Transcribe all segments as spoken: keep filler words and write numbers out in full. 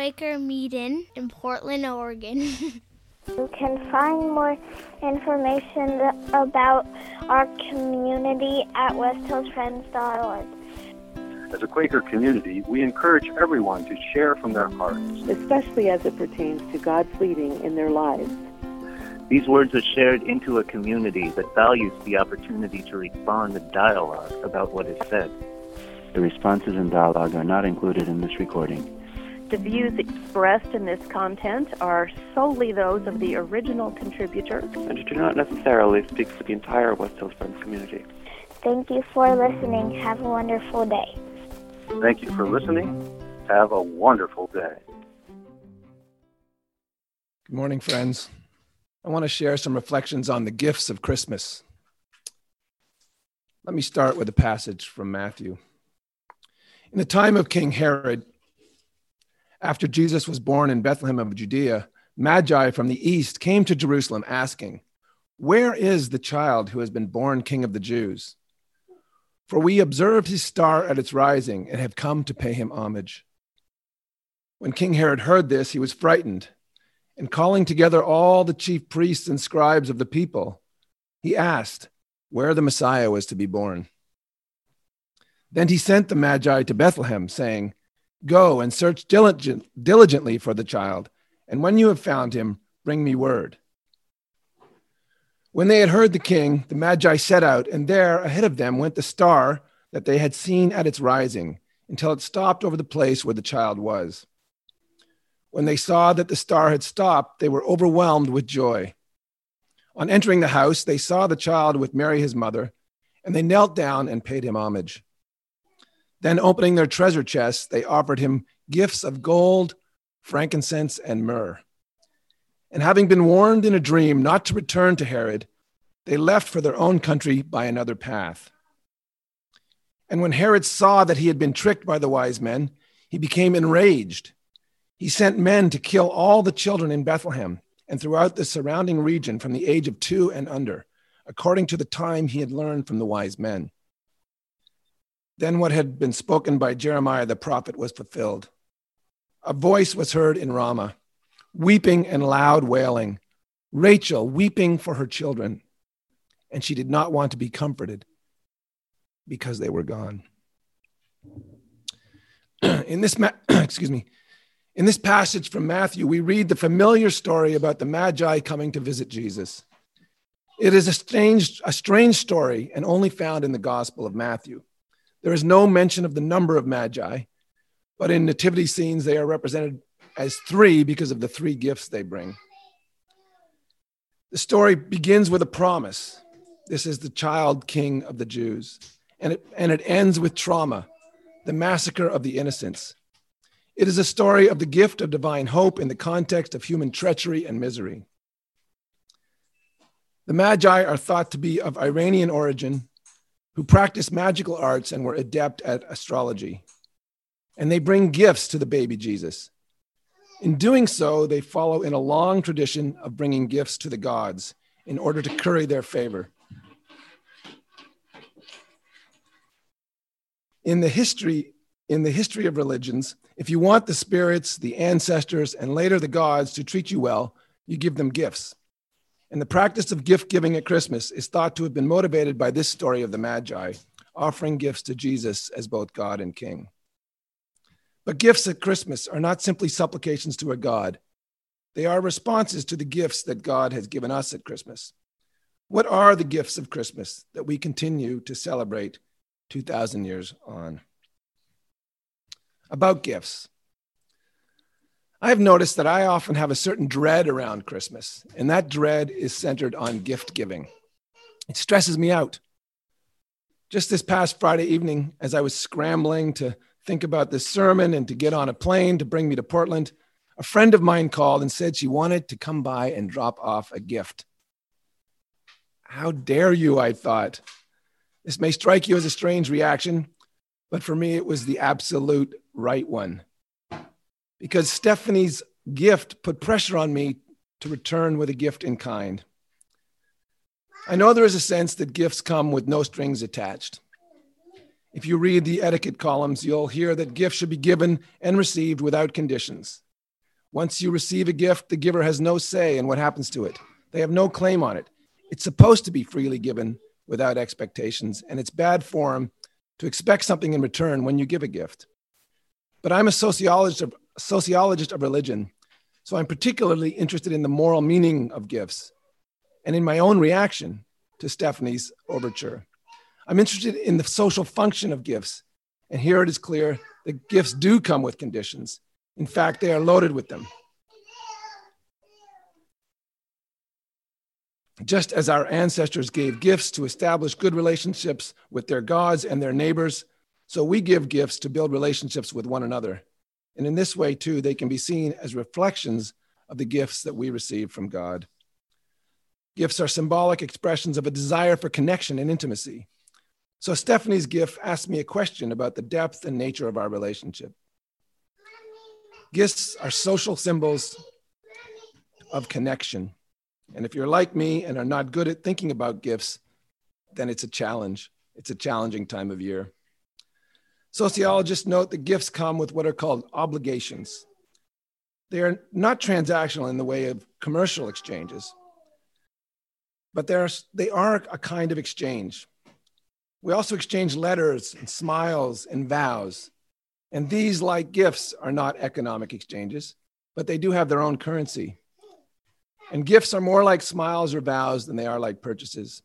Quaker Meeting in Portland, Oregon. You can find more information about our community at west hills friends dot org. As a Quaker community, we encourage everyone to share from their hearts, especially as it pertains to God's leading in their lives. These words are shared into a community that values the opportunity to respond and dialogue about what is said. The responses and dialogue are not included in this recording. The views expressed in this content are solely those of the original contributor and do not necessarily speak for the entire West Hills Friends community. Thank you for listening. Have a wonderful day. Thank you for listening. Have a wonderful day. Good morning, friends. I want to share some reflections on the gifts of Christmas. Let me start with a passage from Matthew. In the time of King Herod, after Jesus was born in Bethlehem of Judea, Magi from the east came to Jerusalem asking, "Where is the child who has been born King of the Jews? For we observed his star at its rising and have come to pay him homage." When King Herod heard this, he was frightened, and calling together all the chief priests and scribes of the people, he asked where the Messiah was to be born. Then he sent the Magi to Bethlehem, saying, "Go and search diligent, diligently for the child, and when you have found him, bring me word." When they had heard the king, the Magi set out, and there ahead of them went the star that they had seen at its rising, until it stopped over the place where the child was. When they saw that the star had stopped, they were overwhelmed with joy. On entering the house, they saw the child with Mary his mother, and they knelt down and paid him homage. Then, opening their treasure chests, they offered him gifts of gold, frankincense, and myrrh. And having been warned in a dream not to return to Herod, they left for their own country by another path. And when Herod saw that he had been tricked by the wise men, he became enraged. He sent men to kill all the children in Bethlehem and throughout the surrounding region from the age of two and under, according to the time he had learned from the wise men. Then what had been spoken by Jeremiah the prophet was fulfilled. A voice was heard in Ramah, weeping and loud wailing, Rachel weeping for her children, and she did not want to be comforted because they were gone. In this, ma- excuse me, in this passage from Matthew, we read the familiar story about the Magi coming to visit Jesus. It is a strange, a strange story and only found in the Gospel of Matthew. There is no mention of the number of Magi, but in nativity scenes, they are represented as three because of the three gifts they bring. The story begins with a promise. This is the child king of the Jews. And it, and it ends with trauma, the massacre of the innocents. It is a story of the gift of divine hope in the context of human treachery and misery. The Magi are thought to be of Iranian origin, who practiced magical arts and were adept at astrology. And they bring gifts to the baby Jesus. In doing so, they follow in a long tradition of bringing gifts to the gods in order to curry their favor. In the history, in the history of religions, if you want the spirits, the ancestors, and later the gods to treat you well, you give them gifts. And the practice of gift-giving at Christmas is thought to have been motivated by this story of the Magi, offering gifts to Jesus as both God and King. But gifts at Christmas are not simply supplications to a God. They are responses to the gifts that God has given us at Christmas. What are the gifts of Christmas that we continue to celebrate two thousand years on? About gifts. I have noticed that I often have a certain dread around Christmas, and that dread is centered on gift giving. It stresses me out. Just this past Friday evening, as I was scrambling to think about this sermon and to get on a plane to bring me to Portland, a friend of mine called and said she wanted to come by and drop off a gift. How dare you, I thought. This may strike you as a strange reaction, but for me, it was the absolute right one. Because Stephanie's gift put pressure on me to return with a gift in kind. I know there is a sense that gifts come with no strings attached. If you read the etiquette columns, you'll hear that gifts should be given and received without conditions. Once you receive a gift, the giver has no say in what happens to it. They have no claim on it. It's supposed to be freely given without expectations, and it's bad form to expect something in return when you give a gift. But I'm a sociologist of, sociologist of religion, so I'm particularly interested in the moral meaning of gifts and in my own reaction to Stephanie's overture. I'm interested in the social function of gifts, and here it is clear that gifts do come with conditions. In fact, they are loaded with them. Just as our ancestors gave gifts to establish good relationships with their gods and their neighbors, so we give gifts to build relationships with one another. And in this way, too, they can be seen as reflections of the gifts that we receive from God. Gifts are symbolic expressions of a desire for connection and intimacy. So Stephanie's gift asked me a question about the depth and nature of our relationship. Gifts are social symbols of connection. And if you're like me and are not good at thinking about gifts, then it's a challenge. It's a challenging time of year. Sociologists note that gifts come with what are called obligations. They are not transactional in the way of commercial exchanges, but they are, they are a kind of exchange. We also exchange letters and smiles and vows. And these, like gifts, are not economic exchanges, but they do have their own currency. And gifts are more like smiles or vows than they are like purchases.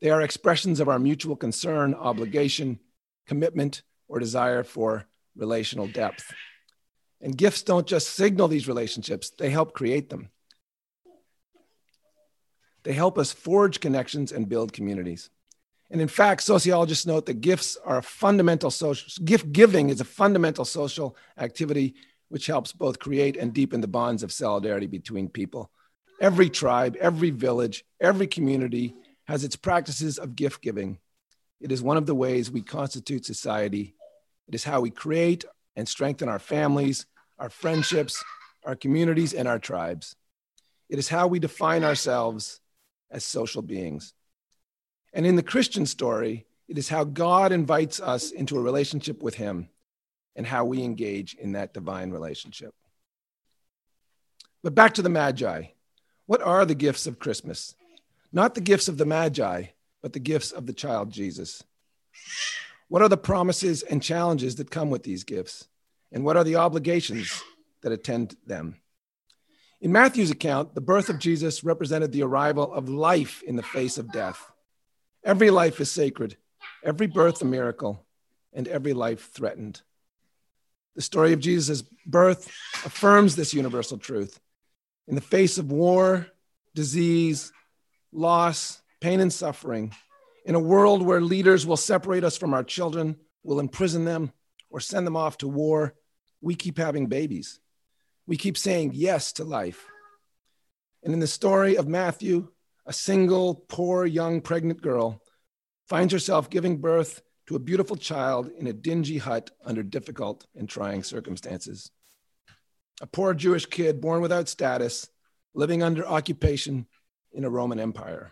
They are expressions of our mutual concern, obligation, commitment, or desire for relational depth. And gifts don't just signal these relationships, they help create them. They help us forge connections and build communities. And in fact, sociologists note that gifts are a fundamental social, gift giving is a fundamental social activity which helps both create and deepen the bonds of solidarity between people. Every tribe, every village, every community has its practices of gift giving. It is one of the ways we constitute society. It is how we create and strengthen our families, our friendships, our communities, and our tribes. It is how we define ourselves as social beings. And in the Christian story, it is how God invites us into a relationship with him and how we engage in that divine relationship. But back to the Magi. What are the gifts of Christmas? Not the gifts of the Magi, but the gifts of the child Jesus. What are the promises and challenges that come with these gifts? And what are the obligations that attend them? In Matthew's account, the birth of Jesus represented the arrival of life in the face of death. Every life is sacred, every birth a miracle, and every life threatened. The story of Jesus' birth affirms this universal truth. In the face of war, disease, loss, pain, and suffering, in a world where leaders will separate us from our children, will imprison them, or send them off to war, we keep having babies. We keep saying yes to life. And in the story of Matthew, a single, poor, young, pregnant girl finds herself giving birth to a beautiful child in a dingy hut under difficult and trying circumstances. A poor Jewish kid born without status, living under occupation in a Roman Empire.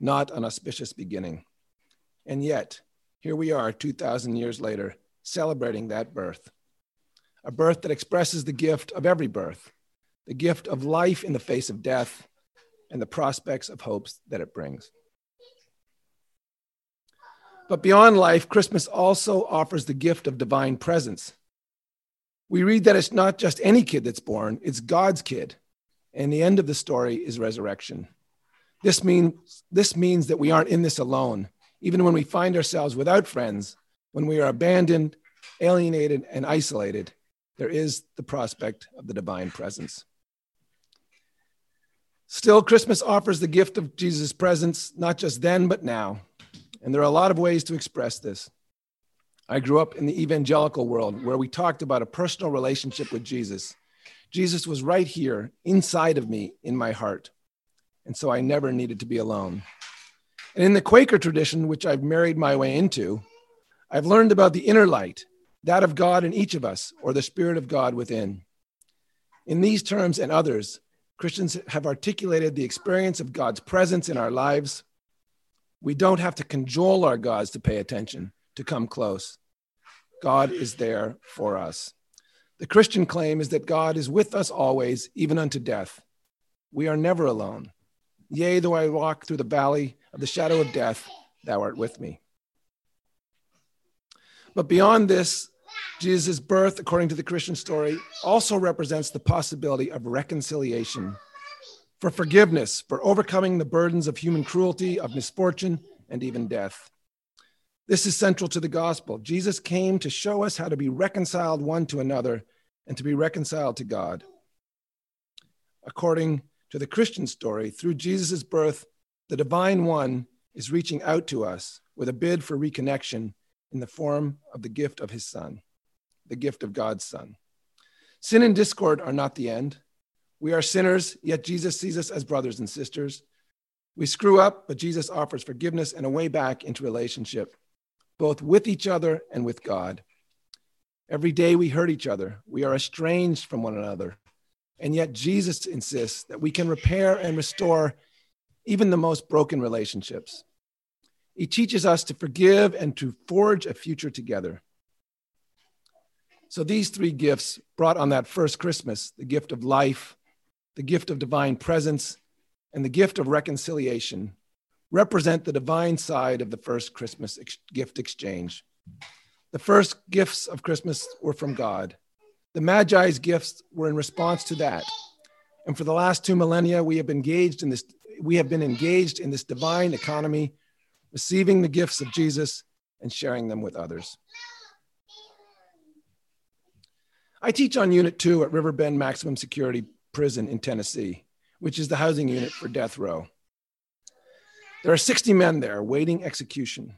Not an auspicious beginning. And yet, here we are two thousand years later, celebrating that birth. A birth that expresses the gift of every birth, the gift of life in the face of death, and the prospects of hopes that it brings. But beyond life, Christmas also offers the gift of divine presence. We read that it's not just any kid that's born, it's God's kid. And the end of the story is resurrection. This means, this means that we aren't in this alone, even when we find ourselves without friends, when we are abandoned, alienated, and isolated, there is the prospect of the divine presence. Still, Christmas offers the gift of Jesus' presence, not just then, but now. And there are a lot of ways to express this. I grew up in the evangelical world where we talked about a personal relationship with Jesus. Jesus was right here, inside of me, in my heart. And so I never needed to be alone. And in the Quaker tradition, which I've married my way into, I've learned about the inner light, that of God in each of us, or the Spirit of God within. In these terms and others, Christians have articulated the experience of God's presence in our lives. We don't have to cajole our gods to pay attention, to come close. God is there for us. The Christian claim is that God is with us always, even unto death. We are never alone. Yea, though I walk through the valley of the shadow of death, thou art with me. But beyond this, Jesus' birth, according to the Christian story, also represents the possibility of reconciliation, for forgiveness, for overcoming the burdens of human cruelty, of misfortune, and even death. This is central to the gospel. Jesus came to show us how to be reconciled one to another and to be reconciled to God. According to the Christian story, through Jesus' birth, the divine one is reaching out to us with a bid for reconnection in the form of the gift of his son, the gift of God's son. Sin and discord are not the end. We are sinners, yet Jesus sees us as brothers and sisters. We screw up, but Jesus offers forgiveness and a way back into relationship, both with each other and with God. Every day we hurt each other. We are estranged from one another. And yet Jesus insists that we can repair and restore even the most broken relationships. He teaches us to forgive and to forge a future together. So these three gifts brought on that first Christmas, the gift of life, the gift of divine presence, and the gift of reconciliation, represent the divine side of the first Christmas ex- gift exchange. The first gifts of Christmas were from God. The Magi's gifts were in response to that. And for the last two millennia, we have engaged in this, we have been engaged in this divine economy, receiving the gifts of Jesus and sharing them with others. I teach on Unit two at River Bend Maximum Security Prison in Tennessee, which is the housing unit for death row. There are sixty men there waiting execution.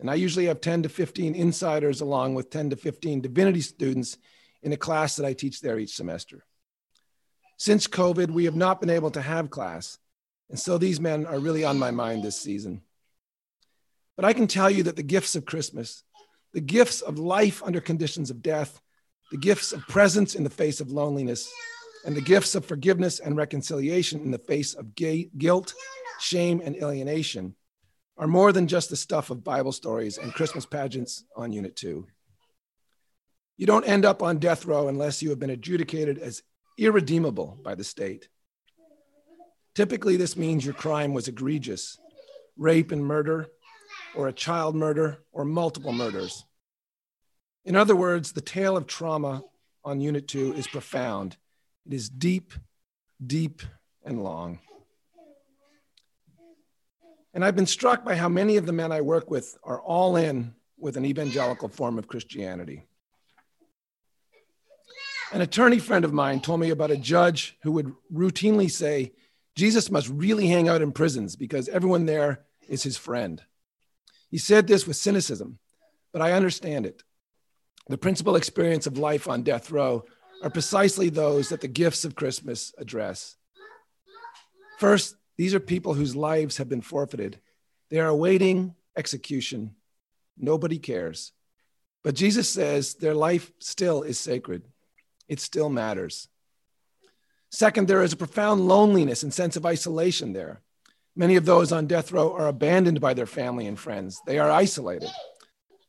And I usually have ten to fifteen insiders along with ten to fifteen divinity students in a class that I teach there each semester. Since COVID, we have not been able to have class. And so these men are really on my mind this season. But I can tell you that the gifts of Christmas, the gifts of life under conditions of death, the gifts of presence in the face of loneliness, and the gifts of forgiveness and reconciliation in the face of gay, guilt, shame, and alienation are more than just the stuff of Bible stories and Christmas pageants on Unit two. You don't end up on death row unless you have been adjudicated as irredeemable by the state. Typically, this means your crime was egregious, rape and murder, or a child murder, or multiple murders. In other words, the tale of trauma on Unit two is profound. It is deep, deep, and long. And I've been struck by how many of the men I work with are all in with an evangelical form of Christianity. An attorney friend of mine told me about a judge who would routinely say, Jesus must really hang out in prisons because everyone there is his friend. He said this with cynicism, but I understand it. The principal experience of life on death row are precisely those that the gifts of Christmas address. First, these are people whose lives have been forfeited. They are awaiting execution. Nobody cares. But Jesus says their life still is sacred. It still matters. Second, there is a profound loneliness and sense of isolation there. Many of those on death row are abandoned by their family and friends. They are isolated.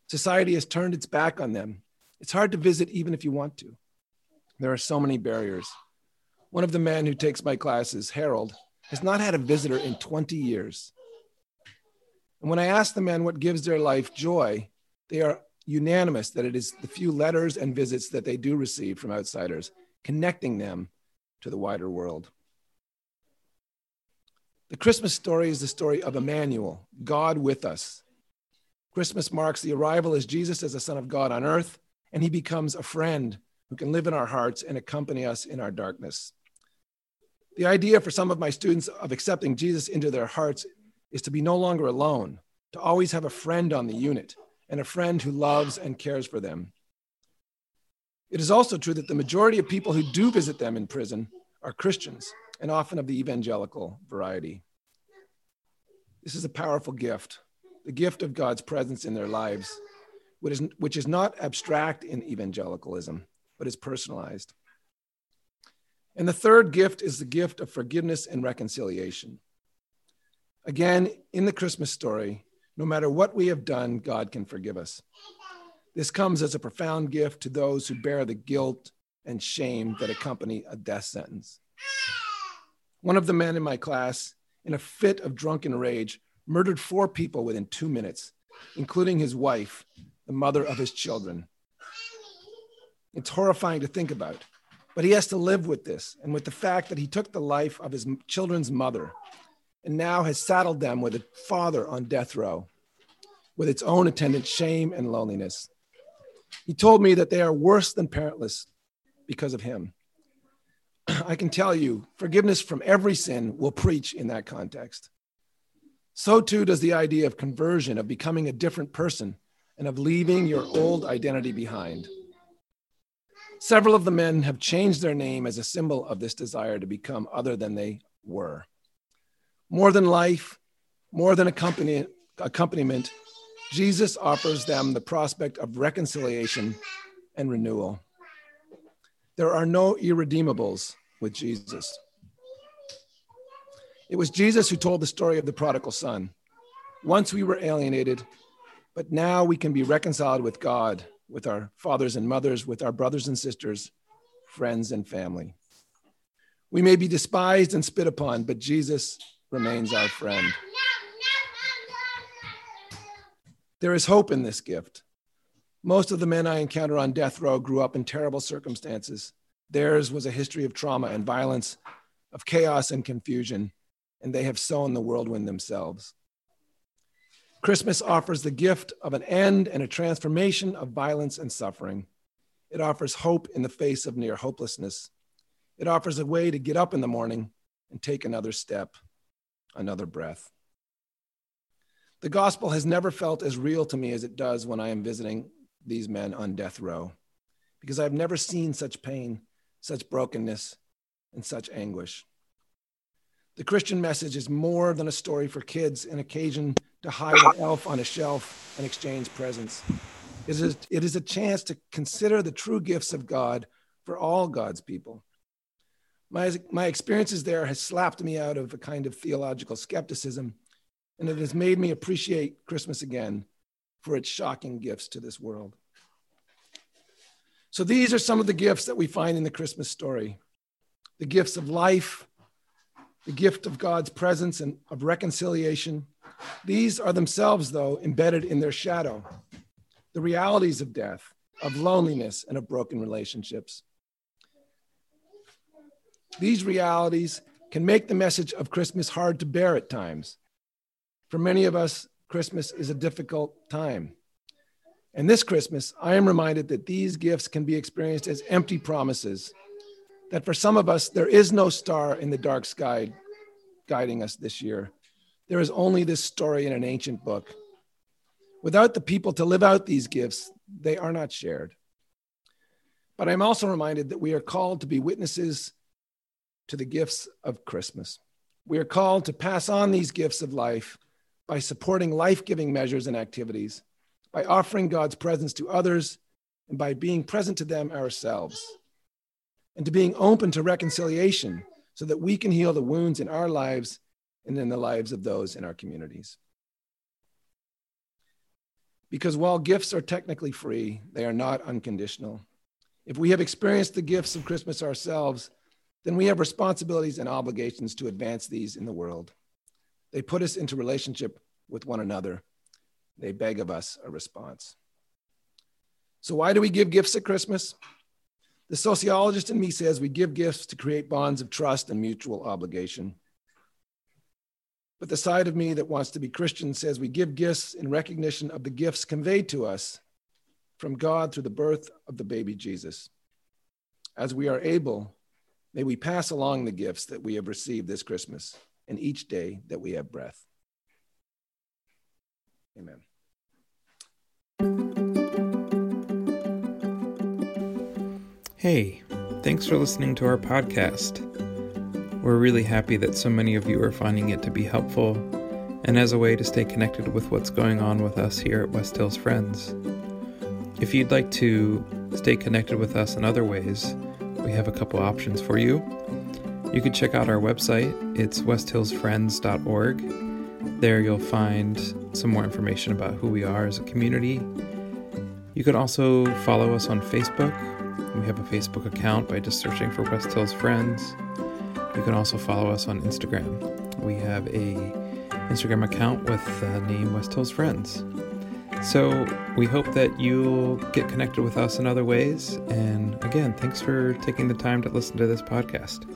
Society has turned its back on them. It's hard to visit even if you want to. There are so many barriers. One of the men who takes my classes, Harold, has not had a visitor in twenty years. And when I ask the men what gives their life joy, they are unanimous that it is the few letters and visits that they do receive from outsiders, connecting them to the wider world. The Christmas story is the story of Emmanuel, God with us. Christmas marks the arrival as Jesus as the Son of God on earth, and he becomes a friend who can live in our hearts and accompany us in our darkness. The idea for some of my students of accepting Jesus into their hearts is to be no longer alone, to always have a friend on the unit and a friend who loves and cares for them. It is also true that the majority of people who do visit them in prison are Christians and often of the evangelical variety. This is a powerful gift, the gift of God's presence in their lives, which is, which is not abstract in evangelicalism, but it's personalized. And the third gift is the gift of forgiveness and reconciliation. Again, in the Christmas story, no matter what we have done, God can forgive us. This comes as a profound gift to those who bear the guilt, and shame that accompany a death sentence. One of the men in my class, in a fit of drunken rage, murdered four people within two minutes, including his wife, the mother of his children. It's horrifying to think about, but he has to live with this and with the fact that he took the life of his children's mother and now has saddled them with a father on death row, with its own attendant shame and loneliness. He told me that they are worse than parentless because of him. I can tell you, forgiveness from every sin will preach in that context. So too does the idea of conversion, of becoming a different person, and of leaving your old identity behind. Several of the men have changed their name as a symbol of this desire to become other than they were. More than life, more than accompany, accompaniment, Jesus offers them the prospect of reconciliation and renewal. There are no irredeemables with Jesus. It was Jesus who told the story of the prodigal son. Once we were alienated, but now we can be reconciled with God, with our fathers and mothers, with our brothers and sisters, friends and family. We may be despised and spit upon, but Jesus remains our friend. There is hope in this gift. Most of the men I encounter on death row grew up in terrible circumstances. Theirs was a history of trauma and violence, of chaos and confusion, and they have sown the whirlwind themselves. Christmas offers the gift of an end and a transformation of violence and suffering. It offers hope in the face of near hopelessness. It offers a way to get up in the morning and take another step, another breath. The gospel has never felt as real to me as it does when I am visiting these men on death row, because I've never seen such pain, such brokenness, and such anguish. The Christian message is more than a story for kids, an occasion to hide an elf on a shelf and exchange presents. It is, it is a chance to consider the true gifts of God for all God's people. My, my experiences there has slapped me out of a kind of theological skepticism, and it has made me appreciate Christmas again for its shocking gifts to this world. So these are some of the gifts that we find in the Christmas story. The gifts of life, the gift of God's presence and of reconciliation. These are themselves, though, embedded in their shadow, the realities of death, of loneliness, and of broken relationships. These realities can make the message of Christmas hard to bear at times. For many of us, Christmas is a difficult time. And this Christmas, I am reminded that these gifts can be experienced as empty promises, that for some of us, there is no star in the dark sky guiding us this year. There is only this story in an ancient book. Without the people to live out these gifts, they are not shared. But I'm also reminded that we are called to be witnesses to the gifts of Christmas. We are called to pass on these gifts of life by supporting life-giving measures and activities, by offering God's presence to others, and by being present to them ourselves, and to being open to reconciliation so that we can heal the wounds in our lives and in the lives of those in our communities. Because while gifts are technically free, they are not unconditional. If we have experienced the gifts of Christmas ourselves, then we have responsibilities and obligations to advance these in the world. They put us into relationship with one another. They beg of us a response. So why do we give gifts at Christmas? The sociologist in me says we give gifts to create bonds of trust and mutual obligation. But the side of me that wants to be Christian says we give gifts in recognition of the gifts conveyed to us from God through the birth of the baby Jesus. As we are able, may we pass along the gifts that we have received this Christmas and each day that we have breath. Amen. Hey, thanks for listening to our podcast. We're really happy that so many of you are finding it to be helpful and as a way to stay connected with what's going on with us here at West Hills Friends. If you'd like to stay connected with us in other ways, we have a couple options for you. You can check out our website. It's west hills friends dot org. There you'll find some more information about who we are as a community. You can also follow us on Facebook. We have a Facebook account by just searching for West Hills Friends. You can also follow us on Instagram. We have a Instagram account with the name West Hills Friends. So we hope that you'll get connected with us in other ways. And again, thanks for taking the time to listen to this podcast.